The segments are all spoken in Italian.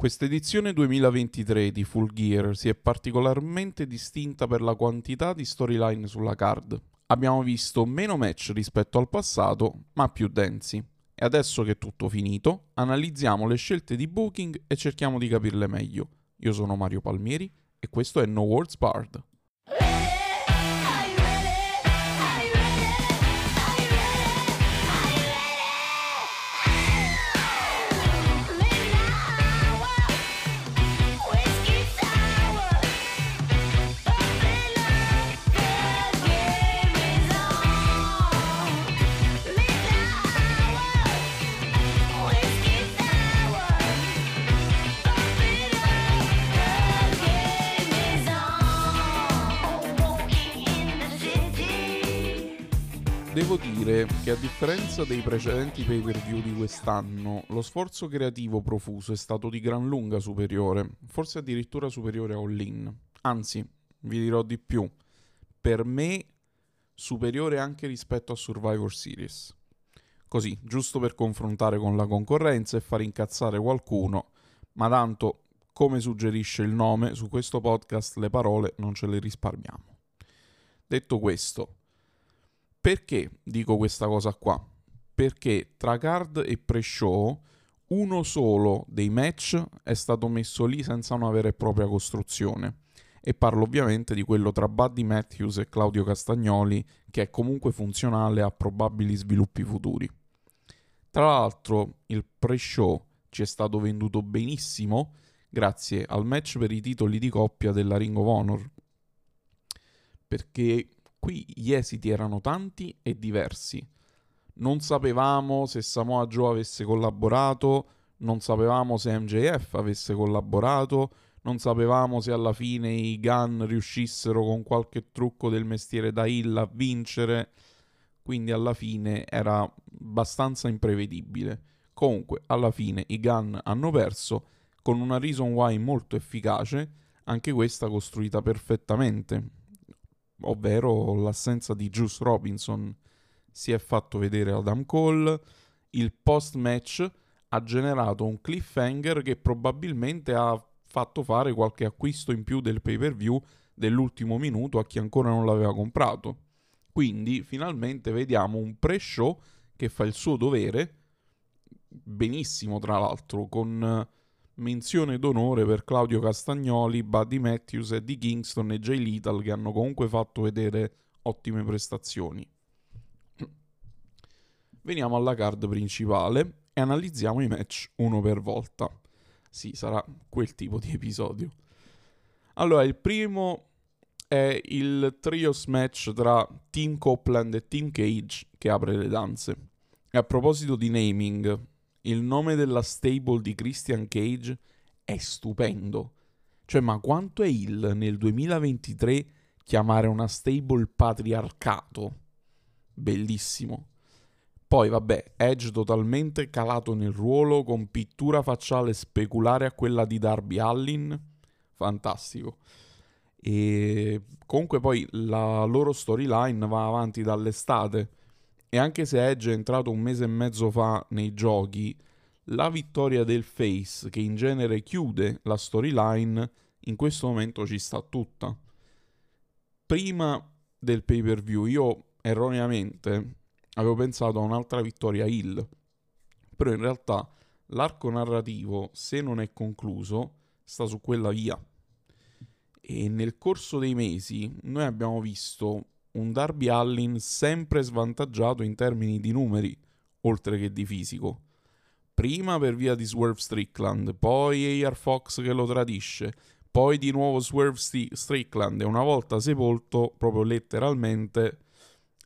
Questa edizione 2023 di Full Gear si è particolarmente distinta per la quantità di storyline sulla card. Abbiamo visto meno match rispetto al passato, ma più densi. E adesso che è tutto finito, analizziamo le scelte di booking e cerchiamo di capirle meglio. Io sono Mario Palmieri e questo è No Words Barred. Devo dire che a differenza dei precedenti pay-per-view di quest'anno, lo sforzo creativo profuso è stato di gran lunga superiore, forse addirittura superiore a All In. Anzi, vi dirò di più, per me superiore anche rispetto a Survivor Series. Così, giusto per confrontare con la concorrenza e far incazzare qualcuno, ma tanto, come suggerisce il nome, su questo podcast le parole non ce le risparmiamo. Detto questo, perché dico questa cosa qua? Perché tra card e pre-show uno solo dei match è stato messo lì senza una vera e propria costruzione. E parlo ovviamente di quello tra Buddy Matthews e Claudio Castagnoli, che è comunque funzionale a probabili sviluppi futuri. Tra l'altro il pre-show ci è stato venduto benissimo grazie al match per i titoli di coppia della Ring of Honor. Perché qui gli esiti erano tanti e diversi. Non sapevamo se Samoa Joe avesse collaborato, non sapevamo se MJF avesse collaborato, non sapevamo se alla fine i Gun riuscissero con qualche trucco del mestiere da Hill a vincere, quindi alla fine era abbastanza imprevedibile. Comunque, alla fine i Gun hanno perso con una reason why molto efficace, anche questa costruita perfettamente, ovvero l'assenza di Juice Robinson. Si è fatto vedere Adam Cole, il post-match ha generato un cliffhanger che probabilmente ha fatto fare qualche acquisto in più del pay-per-view dell'ultimo minuto a chi ancora non l'aveva comprato. Quindi finalmente vediamo un pre-show che fa il suo dovere, benissimo tra l'altro, con menzione d'onore per Claudio Castagnoli, Buddy Matthews, Eddie Kingston e Jay Lethal, che hanno comunque fatto vedere ottime prestazioni. Veniamo alla card principale e analizziamo i match uno per volta. Sì, sarà quel tipo di episodio. Allora, il primo è il trios match tra Team Copeland e Team Cage che apre le danze. E a proposito di naming, il nome della stable di Christian Cage è stupendo. Cioè, ma quanto è il nel 2023 chiamare una stable patriarcato? Bellissimo. Poi vabbè, Edge totalmente calato nel ruolo, con pittura facciale speculare a quella di Darby Allin. Fantastico. E comunque poi la loro storyline va avanti dall'estate. E anche se Edge è entrato un mese e mezzo fa nei giochi, la vittoria del face, che in genere chiude la storyline, in questo momento ci sta tutta. Prima del pay per view io erroneamente avevo pensato a un'altra vittoria heel, però in realtà l'arco narrativo, se non è concluso, sta su quella via. E nel corso dei mesi noi abbiamo visto un Darby Allin sempre svantaggiato in termini di numeri, oltre che di fisico. Prima per via di Swerve Strickland, poi AR Fox che lo tradisce, poi di nuovo Swerve Strickland e una volta sepolto, proprio letteralmente,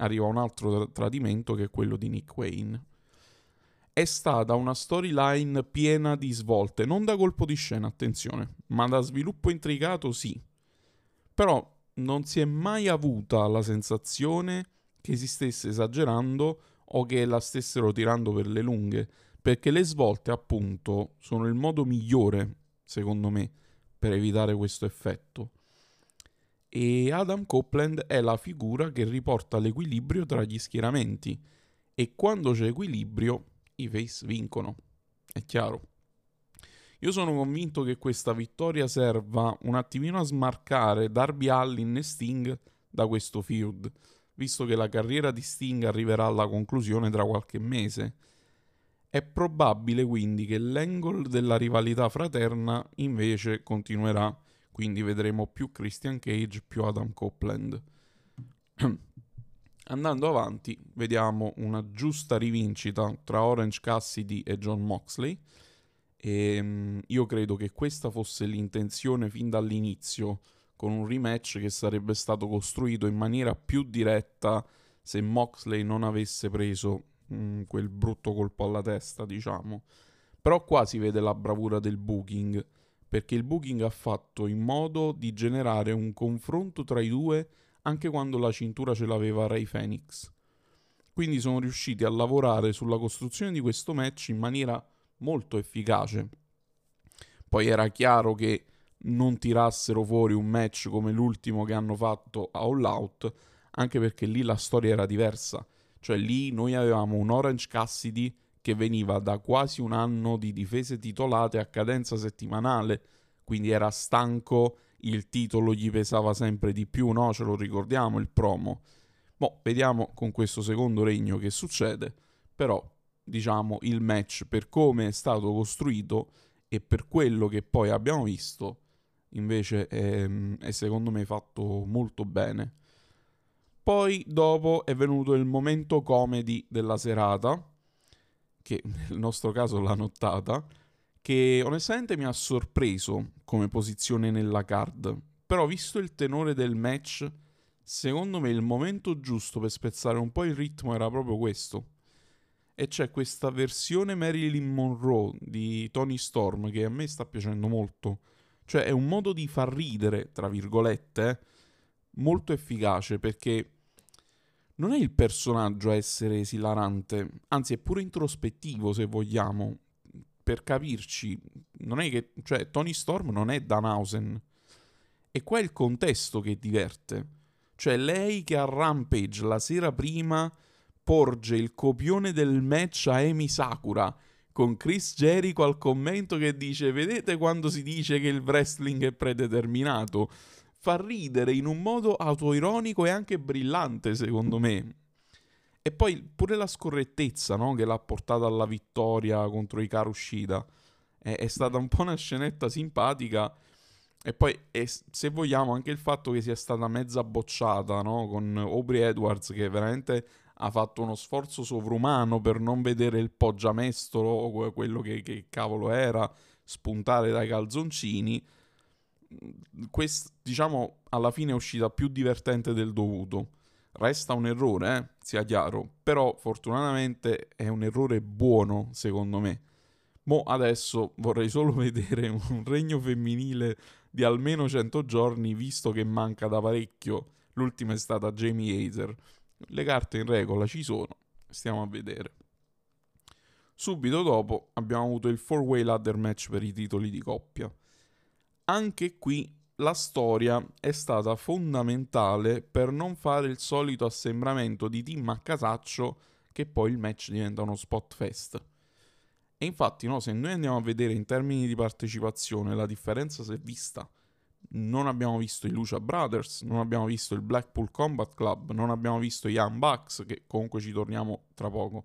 arriva un altro tradimento che è quello di Nick Wayne. È stata una storyline piena di svolte, non da colpo di scena, attenzione, ma da sviluppo intricato sì. Però non si è mai avuta la sensazione che si stesse esagerando o che la stessero tirando per le lunghe, perché le svolte appunto sono il modo migliore, secondo me, per evitare questo effetto. E Adam Copeland è la figura che riporta l'equilibrio tra gli schieramenti, e quando c'è equilibrio i face vincono, è chiaro. Io sono convinto che questa vittoria serva un attimino a smarcare Darby Allin e Sting da questo feud, visto che la carriera di Sting arriverà alla conclusione tra qualche mese. È probabile quindi che l'angle della rivalità fraterna invece continuerà, quindi vedremo più Christian Cage, più Adam Copeland. Andando avanti, vediamo una giusta rivincita tra Orange Cassidy e Jon Moxley. E io credo che questa fosse l'intenzione fin dall'inizio, con un rematch che sarebbe stato costruito in maniera più diretta se Moxley non avesse preso quel brutto colpo alla testa, diciamo. Però qua si vede la bravura del booking, perché il booking ha fatto in modo di generare un confronto tra i due anche quando la cintura ce l'aveva Ray Phoenix. Quindi sono riusciti a lavorare sulla costruzione di questo match in maniera molto efficace. Poi era chiaro che non tirassero fuori un match come l'ultimo che hanno fatto a All Out, anche perché lì la storia era diversa. Cioè lì noi avevamo un Orange Cassidy che veniva da quasi un anno di difese titolate a cadenza settimanale, quindi era stanco, il titolo gli pesava sempre di più, no? Ce lo ricordiamo il promo. Boh, vediamo con questo secondo regno che succede, però diciamo il match per come è stato costruito e per quello che poi abbiamo visto invece è secondo me fatto molto bene. Poi dopo è venuto il momento comedy della serata, che nel nostro caso l'ha nottata, che onestamente mi ha sorpreso come posizione nella card. Però visto il tenore del match, secondo me il momento giusto per spezzare un po' il ritmo era proprio questo. E c'è questa versione Marilyn Monroe di Toni Storm che a me sta piacendo molto. Cioè è un modo di far ridere, tra virgolette, molto efficace, perché non è il personaggio a essere esilarante, anzi è pure introspettivo se vogliamo. Per capirci, non è che, cioè, Toni Storm non è Danhausen, e qua è il contesto che diverte. Cioè lei che a Rampage la sera prima porge il copione del match a Emi Sakura, con Chris Jericho al commento che dice: vedete quando si dice che il wrestling è predeterminato? Fa ridere in un modo autoironico e anche brillante, secondo me. E poi pure la scorrettezza, no? Che l'ha portata alla vittoria contro Hikaru Shida. È stata un po' una scenetta simpatica. E poi, se vogliamo, anche il fatto che sia stata mezza bocciata, no? Con Aubrey Edwards, che veramente ha fatto uno sforzo sovrumano per non vedere il poggiamestolo, o quello che cavolo era, spuntare dai calzoncini. Diciamo alla fine è uscita più divertente del dovuto. Resta un errore, sia chiaro, però fortunatamente è un errore buono, secondo me. Mo adesso vorrei solo vedere un regno femminile di almeno 100 giorni, visto che manca da parecchio. L'ultima è stata Jamie Hader. Le carte in regola ci sono, stiamo a vedere. Subito dopo abbiamo avuto il 4-way ladder match per i titoli di coppia. Anche qui la storia è stata fondamentale per non fare il solito assembramento di team a casaccio, che poi il match diventa uno spot fest. E infatti, no, se noi andiamo a vedere in termini di partecipazione, la differenza si è vista. Non abbiamo visto i Lucha Brothers, non abbiamo visto il Blackpool Combat Club, non abbiamo visto i Young Bucks, che comunque ci torniamo tra poco.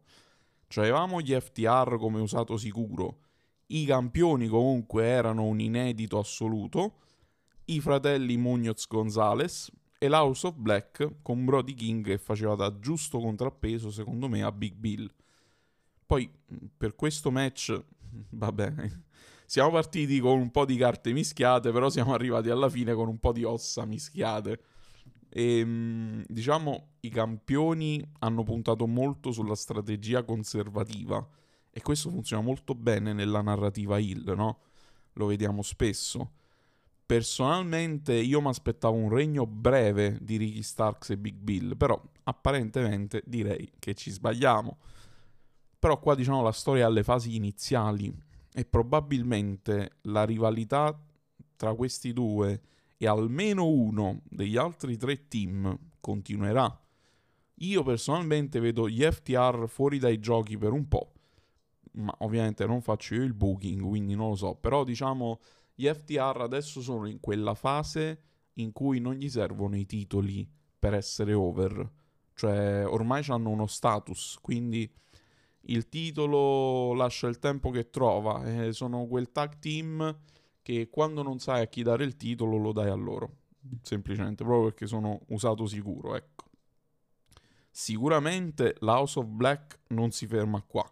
Cioè avevamo gli FTR come usato sicuro. I campioni comunque erano un inedito assoluto, i fratelli Muñoz Gonzalez e l'House of Black con Brody King che faceva da giusto contrappeso, secondo me, a Big Bill. Poi per questo match, vabbè, siamo partiti con un po' di carte mischiate, però siamo arrivati alla fine con un po' di ossa mischiate. E, diciamo, i campioni hanno puntato molto sulla strategia conservativa. E questo funziona molto bene nella narrativa heel, no? Lo vediamo spesso. Personalmente io mi aspettavo un regno breve di Ricky Starks e Big Bill, però apparentemente direi che ci sbagliamo. Però qua diciamo la storia è alle fasi iniziali e probabilmente la rivalità tra questi due e almeno uno degli altri tre team continuerà. Io personalmente vedo gli FTR fuori dai giochi per un po'. ma ovviamente non faccio io il booking, quindi non lo so. Però diciamo gli FTR adesso sono in quella fase in cui non gli servono i titoli per essere over, cioè ormai hanno uno status, quindi il titolo lascia il tempo che trova, sono quel tag team che quando non sai a chi dare il titolo lo dai a loro, semplicemente, proprio perché sono usato sicuro, ecco. Sicuramente l'House of Black non si ferma qua.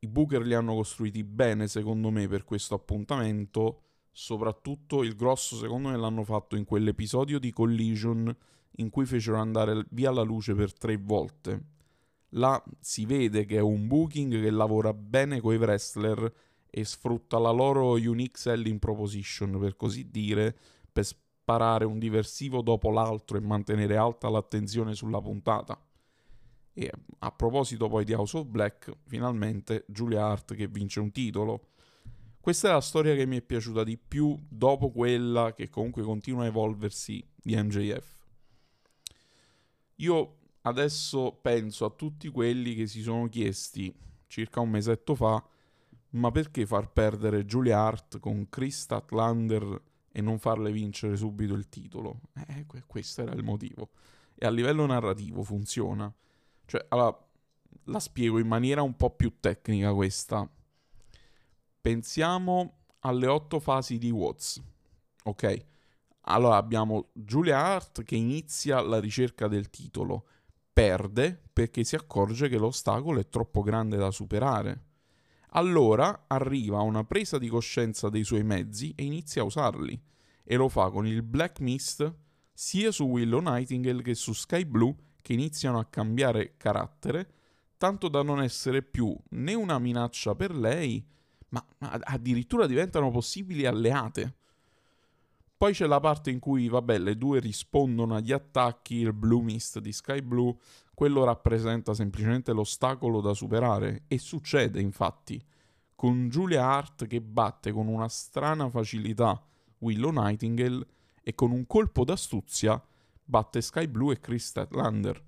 I booker li hanno costruiti bene, secondo me, per questo appuntamento. Soprattutto il grosso, secondo me, l'hanno fatto in quell'episodio di Collision in cui fecero andare via la luce per 3 volte. Là si vede che è un booking che lavora bene coi wrestler e sfrutta la loro unique selling proposition, per così dire, per sparare un diversivo dopo l'altro e mantenere alta l'attenzione sulla puntata. E a proposito poi di House of Black, finalmente Julia Hart che vince un titolo. Questa è la storia che mi è piaciuta di più dopo quella che comunque continua a evolversi di MJF. Io adesso penso a tutti quelli che si sono chiesti circa un mesetto fa: ma perché far perdere Julia Hart con Chris Statlander e non farle vincere subito il titolo? Questo era il motivo. E a livello narrativo funziona. Cioè, allora, la spiego in maniera un po' più tecnica questa. Pensiamo alle 8 fasi di Watts, ok? Allora abbiamo Julia Hart che inizia la ricerca del titolo, perde perché si accorge che l'ostacolo è troppo grande da superare. Allora arriva a una presa di coscienza dei suoi mezzi e inizia a usarli, e lo fa con il Black Mist sia su Willow Nightingale che su Skye Blue, che iniziano a cambiare carattere, tanto da non essere più né una minaccia per lei, ma addirittura diventano possibili alleate. Poi c'è la parte in cui, vabbè, le due rispondono agli attacchi. Il Blue Mist di Skye Blue, quello rappresenta semplicemente l'ostacolo da superare, e succede infatti, con Julia Hart che batte con una strana facilità Willow Nightingale e con un colpo d'astuzia batte Skye Blue e Chris Statlander.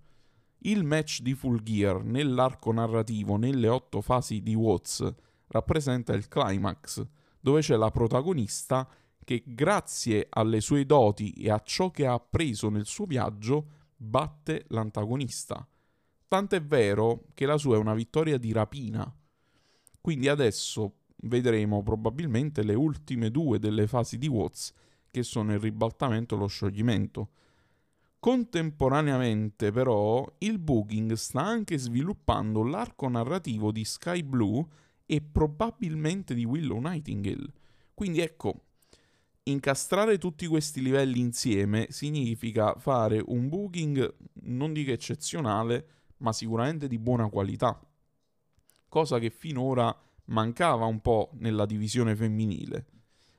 Il match di Full Gear nell'arco narrativo, nelle 8 fasi di Watts, rappresenta il climax, dove c'è la protagonista che, grazie alle sue doti e a ciò che ha appreso nel suo viaggio, batte l'antagonista. Tant'è vero che la sua è una vittoria di rapina. Quindi adesso vedremo probabilmente le ultime 2 delle fasi di Watts, che sono il ribaltamento e lo scioglimento. Contemporaneamente, però, il booking sta anche sviluppando l'arco narrativo di Skye Blue e probabilmente di Willow Nightingale. Quindi ecco, incastrare tutti questi livelli insieme significa fare un booking non dico eccezionale, ma sicuramente di buona qualità, cosa che finora mancava un po' nella divisione femminile.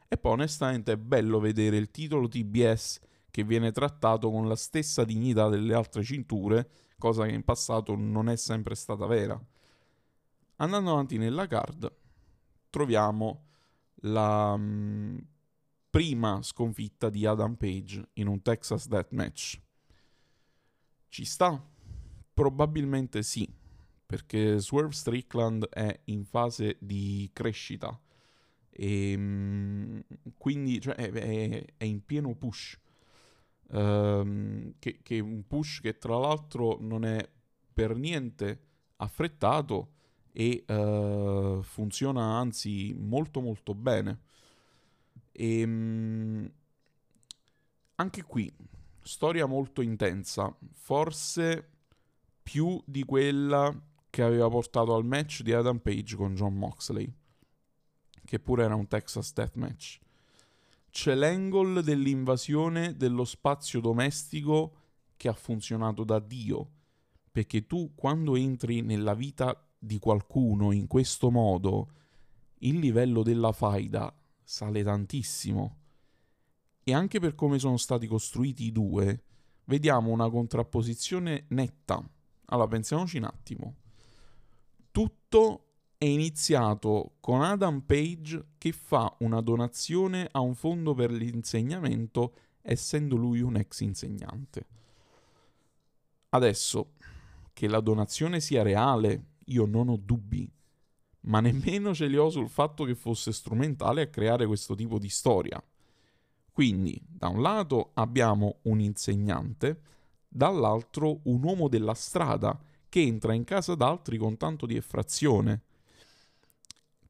E poi onestamente è bello vedere il titolo TBS che viene trattato con la stessa dignità delle altre cinture, cosa che in passato non è sempre stata vera. Andando avanti nella card, troviamo la prima sconfitta di Adam Page in un Texas Deathmatch. Ci sta? Probabilmente sì, perché Swerve Strickland è in fase di crescita e quindi, cioè, è in pieno push, che è un push che tra l'altro non è per niente affrettato e funziona anzi molto molto bene. E anche qui storia molto intensa, forse più di quella che aveva portato al match di Adam Page con Jon Moxley, che pure era un Texas Death Match. C'è l'angle dell'invasione dello spazio domestico che ha funzionato da Dio, perché tu quando entri nella vita di qualcuno in questo modo, il livello della faida sale tantissimo. E anche per come sono stati costruiti i due, vediamo una contrapposizione netta. Allora, pensiamoci un attimo. Tutto è iniziato con Adam Page che fa una donazione a un fondo per l'insegnamento, essendo lui un ex insegnante. Adesso, che la donazione sia reale, io non ho dubbi, ma nemmeno ce li ho sul fatto che fosse strumentale a creare questo tipo di storia. Quindi, da un lato abbiamo un insegnante, dall'altro un uomo della strada che entra in casa d'altri con tanto di effrazione.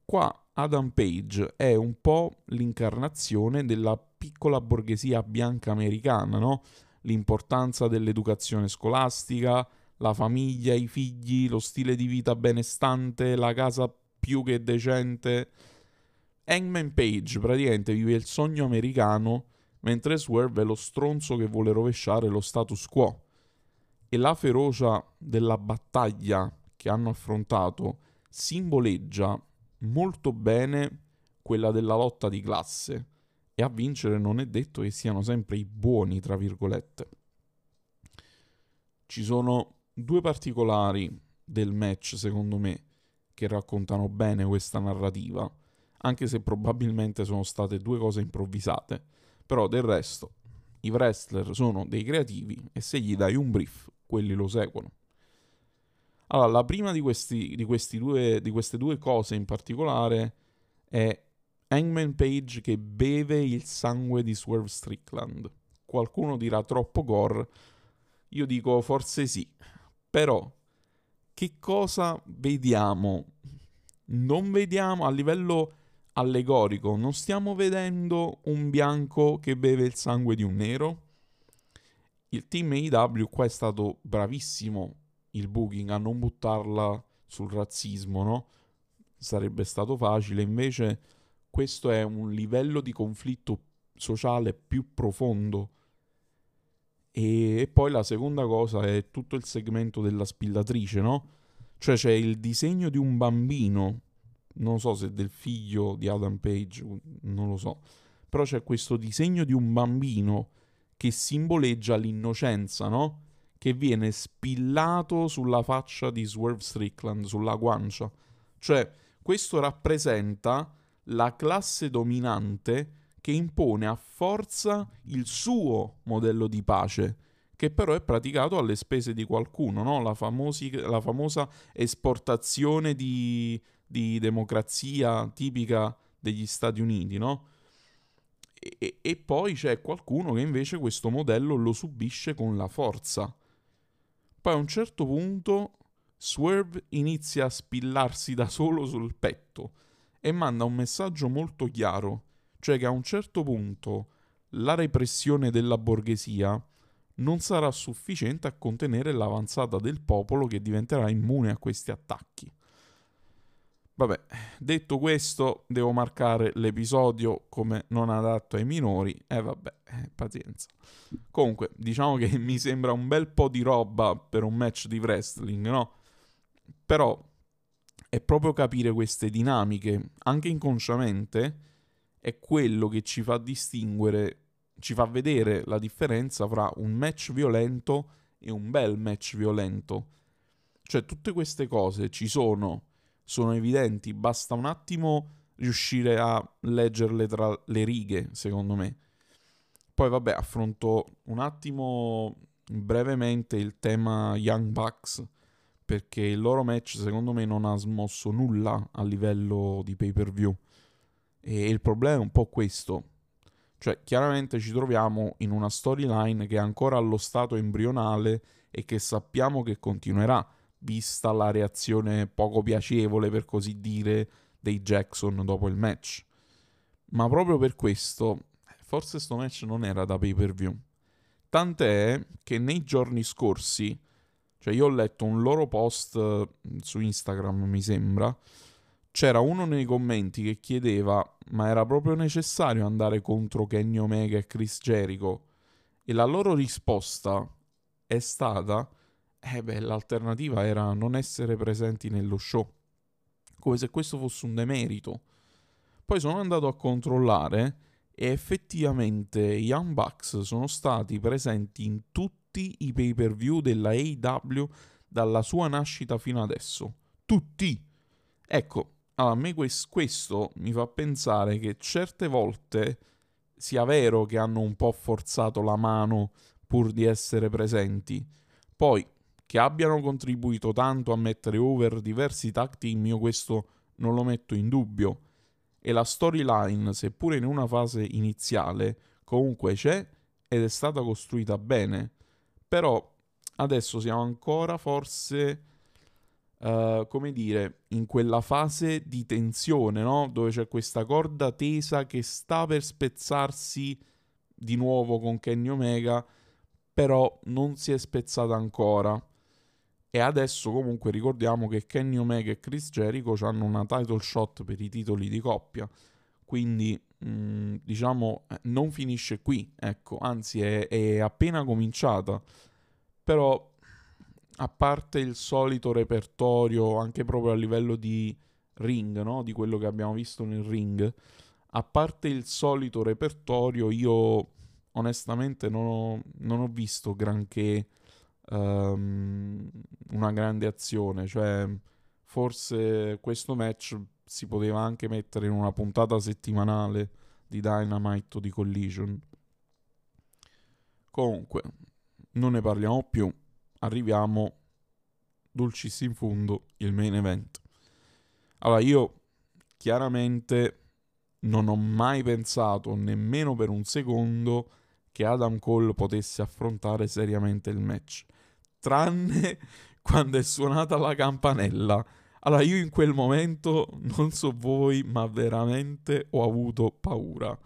Qua Adam Page è un po' l'incarnazione della piccola borghesia bianca americana, no? L'importanza dell'educazione scolastica, la famiglia, i figli, lo stile di vita benestante, la casa più che decente. Hangman Page praticamente vive il sogno americano, mentre Swerve è lo stronzo che vuole rovesciare lo status quo. E la ferocia della battaglia che hanno affrontato simboleggia molto bene quella della lotta di classe, e a vincere non è detto che siano sempre i buoni, tra virgolette. Ci sono due particolari del match, secondo me, che raccontano bene questa narrativa, anche se probabilmente sono state due cose improvvisate. Però del resto, i wrestler sono dei creativi e se gli dai un brief, quelli lo seguono. Allora, la prima di queste due cose in particolare è Hangman Page che beve il sangue di Swerve Strickland. Qualcuno dirà troppo gore, io dico forse sì, però che cosa vediamo? Non vediamo a livello allegorico, non stiamo vedendo un bianco che beve il sangue di un nero. Il team AEW qua è stato bravissimo, il booking, a non buttarla sul razzismo, no? Sarebbe stato facile, invece questo è un livello di conflitto sociale più profondo. E poi la seconda cosa è tutto il segmento della spillatrice, no? Cioè c'è il disegno di un bambino, non so se del figlio di Adam Page, non lo so, però c'è questo disegno di un bambino che simboleggia l'innocenza, no? Che viene spillato sulla faccia di Swerve Strickland, sulla guancia. Cioè questo rappresenta la classe dominante che impone a forza il suo modello di pace, che però è praticato alle spese di qualcuno, no? La famosa esportazione di democrazia tipica degli Stati Uniti, no? E poi c'è qualcuno che invece questo modello lo subisce con la forza. Poi a un certo punto Swerve inizia a spillarsi da solo sul petto e manda un messaggio molto chiaro, cioè che a un certo punto la repressione della borghesia non sarà sufficiente a contenere l'avanzata del popolo che diventerà immune a questi attacchi. Vabbè, detto questo, devo marcare l'episodio come non adatto ai minori, e vabbè, pazienza. Comunque, diciamo che mi sembra un bel po' di roba per un match di wrestling, no? Però è proprio capire queste dinamiche, anche inconsciamente, è quello che ci fa distinguere, ci fa vedere la differenza fra un match violento e un bel match violento. Cioè tutte queste cose ci sono evidenti, basta un attimo riuscire a leggerle tra le righe, secondo me. Poi vabbè, affronto un attimo brevemente il tema Young Bucks, perché il loro match secondo me non ha smosso nulla a livello di pay per view, e il problema è un po' questo. Cioè, chiaramente ci troviamo in una storyline che è ancora allo stato embrionale e che sappiamo che continuerà, vista la reazione poco piacevole, per così dire, dei Jackson dopo il match. Ma proprio per questo, forse sto match non era da pay per view. Tant'è che nei giorni scorsi, cioè io ho letto un loro post su Instagram, mi sembra, c'era uno nei commenti che chiedeva: ma era proprio necessario andare contro Kenny Omega e Chris Jericho? E la loro risposta è stata: l'alternativa era non essere presenti nello show. Come se questo fosse un demerito. Poi sono andato a controllare e effettivamente i Young Bucks sono stati presenti in tutti i pay-per-view della AEW dalla sua nascita fino adesso. Tutti! Ecco, allora, a me questo mi fa pensare che certe volte sia vero che hanno un po' forzato la mano pur di essere presenti. Poi, che abbiano contribuito tanto a mettere over diversi tag team, io questo non lo metto in dubbio, e la storyline, seppure in una fase iniziale, comunque c'è ed è stata costruita bene. Però adesso siamo ancora forse, come dire, in quella fase di tensione, no? Dove c'è questa corda tesa che sta per spezzarsi di nuovo con Kenny Omega, però non si è spezzata ancora. E adesso comunque ricordiamo che Kenny Omega e Chris Jericho hanno una title shot per i titoli di coppia, quindi diciamo non finisce qui, ecco, anzi è appena cominciata. Però a parte il solito repertorio, anche proprio a livello di ring, no? Di quello che abbiamo visto nel ring, a parte il solito repertorio, io onestamente non ho visto granché, una grande azione. Cioè, forse questo match si poteva anche mettere in una puntata settimanale di Dynamite o di Collision. Comunque, non ne parliamo più. Arriviamo dulcis in fundo, il main event. Allora, io chiaramente non ho mai pensato, nemmeno per un secondo, che Adam Cole potesse affrontare seriamente il match, tranne quando è suonata la campanella. Allora, io in quel momento, non so voi, ma veramente ho avuto paura.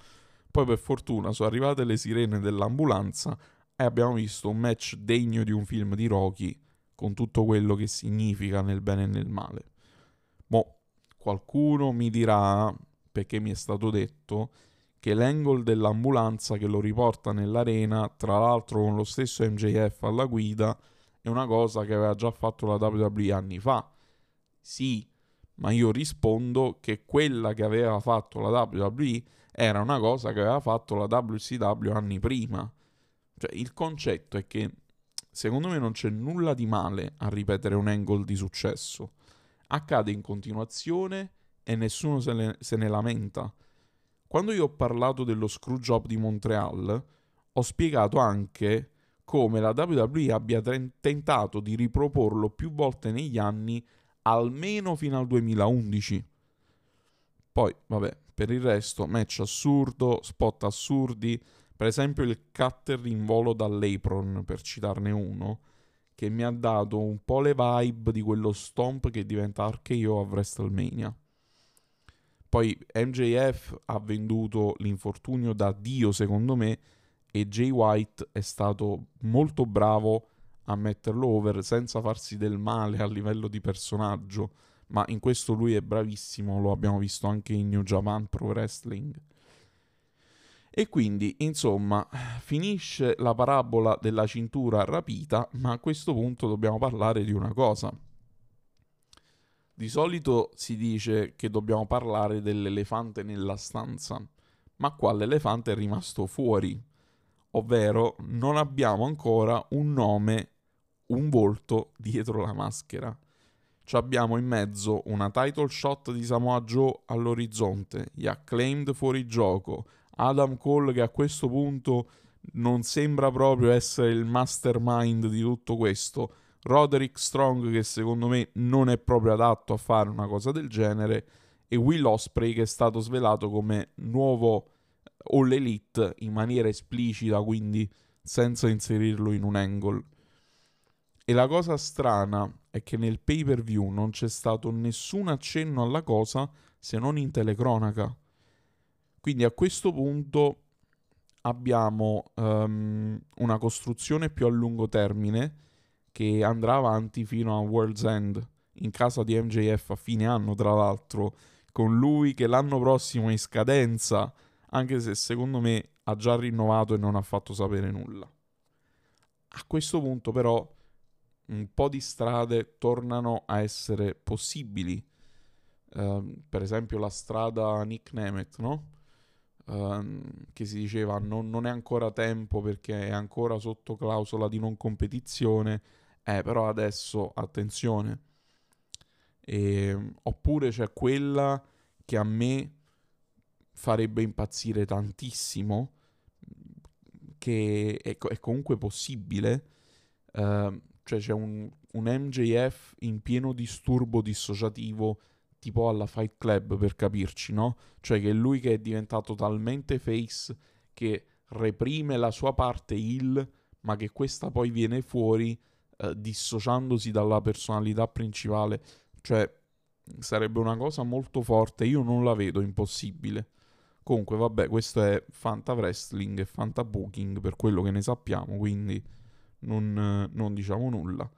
Poi per fortuna sono arrivate le sirene dell'ambulanza e abbiamo visto un match degno di un film di Rocky, con tutto quello che significa nel bene e nel male. Mo, qualcuno mi dirà, perché mi è stato detto, che l'angle dell'ambulanza che lo riporta nell'arena, tra l'altro con lo stesso MJF alla guida, è una cosa che aveva già fatto la WWE anni fa. Sì, ma io rispondo che quella che aveva fatto la WWE era una cosa che aveva fatto la WCW anni prima. Cioè, il concetto è che secondo me non c'è nulla di male a ripetere un angle di successo. Accade in continuazione e nessuno se ne lamenta. Quando io ho parlato dello Screwjob di Montreal, ho spiegato anche come la WWE abbia tentato di riproporlo più volte negli anni, almeno fino al 2011. Poi, vabbè, per il resto, match assurdo, spot assurdi. Per esempio il cutter in volo dall'apron, per citarne uno, che mi ha dato un po' le vibe di quello stomp che diventa RKO a WrestleMania. Poi MJF ha venduto l'infortunio da Dio, secondo me, e Jay White è stato molto bravo a metterlo over senza farsi del male a livello di personaggio, ma in questo lui è bravissimo, lo abbiamo visto anche in New Japan Pro Wrestling. E quindi, insomma, finisce la parabola della cintura rapita, ma a questo punto dobbiamo parlare di una cosa. Di solito si dice che dobbiamo parlare dell'elefante nella stanza, ma qua l'elefante è rimasto fuori, ovvero non abbiamo ancora un nome, un volto dietro la maschera. Ci abbiamo in mezzo una title shot di Samoa Joe all'orizzonte, gli Acclaimed fuori gioco, Adam Cole che a questo punto non sembra proprio essere il mastermind di tutto questo, Roderick Strong che secondo me non è proprio adatto a fare una cosa del genere, e Will Ospreay che è stato svelato come nuovo All Elite in maniera esplicita, quindi senza inserirlo in un angle. E la cosa strana è che nel pay per view non c'è stato nessun accenno alla cosa, se non in telecronaca. Quindi a questo punto abbiamo una costruzione più a lungo termine che andrà avanti fino a World's End, in casa di MJF a fine anno, tra l'altro, con lui che l'anno prossimo è in scadenza, anche se secondo me ha già rinnovato e non ha fatto sapere nulla. A questo punto però un po' di strade tornano a essere possibili, per esempio la strada Nick Nemeth, no? Che si diceva non è ancora tempo perché è ancora sotto clausola di non competizione, però adesso attenzione. Oppure c'è quella che a me farebbe impazzire tantissimo, che è comunque possibile, cioè c'è un MJF in pieno disturbo dissociativo tipo alla Fight Club, per capirci, no? Cioè che lui che è diventato talmente face che reprime la sua parte heel, ma che questa poi viene fuori dissociandosi dalla personalità principale. Cioè sarebbe una cosa molto forte, io non la vedo impossibile. Comunque vabbè, questo è Fanta Wrestling e Fanta Booking per quello che ne sappiamo, quindi non diciamo nulla.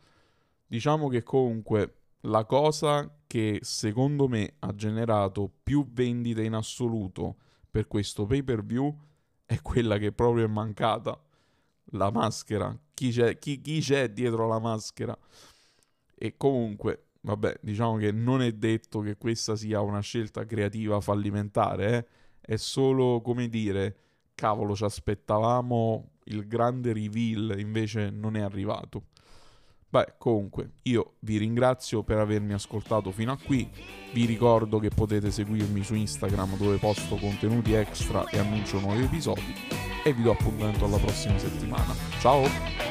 Diciamo che comunque la cosa che secondo me ha generato più vendite in assoluto per questo pay per view è quella che proprio è mancata, la maschera. Chi c'è dietro la maschera? E comunque vabbè, diciamo che non è detto che questa sia una scelta creativa fallimentare, È solo, come dire, cavolo, ci aspettavamo il grande reveal, invece non è arrivato. Beh, comunque, io vi ringrazio per avermi ascoltato fino a qui. Vi ricordo che potete seguirmi su Instagram, dove posto contenuti extra e annuncio nuovi episodi. E vi do appuntamento alla prossima settimana. Ciao!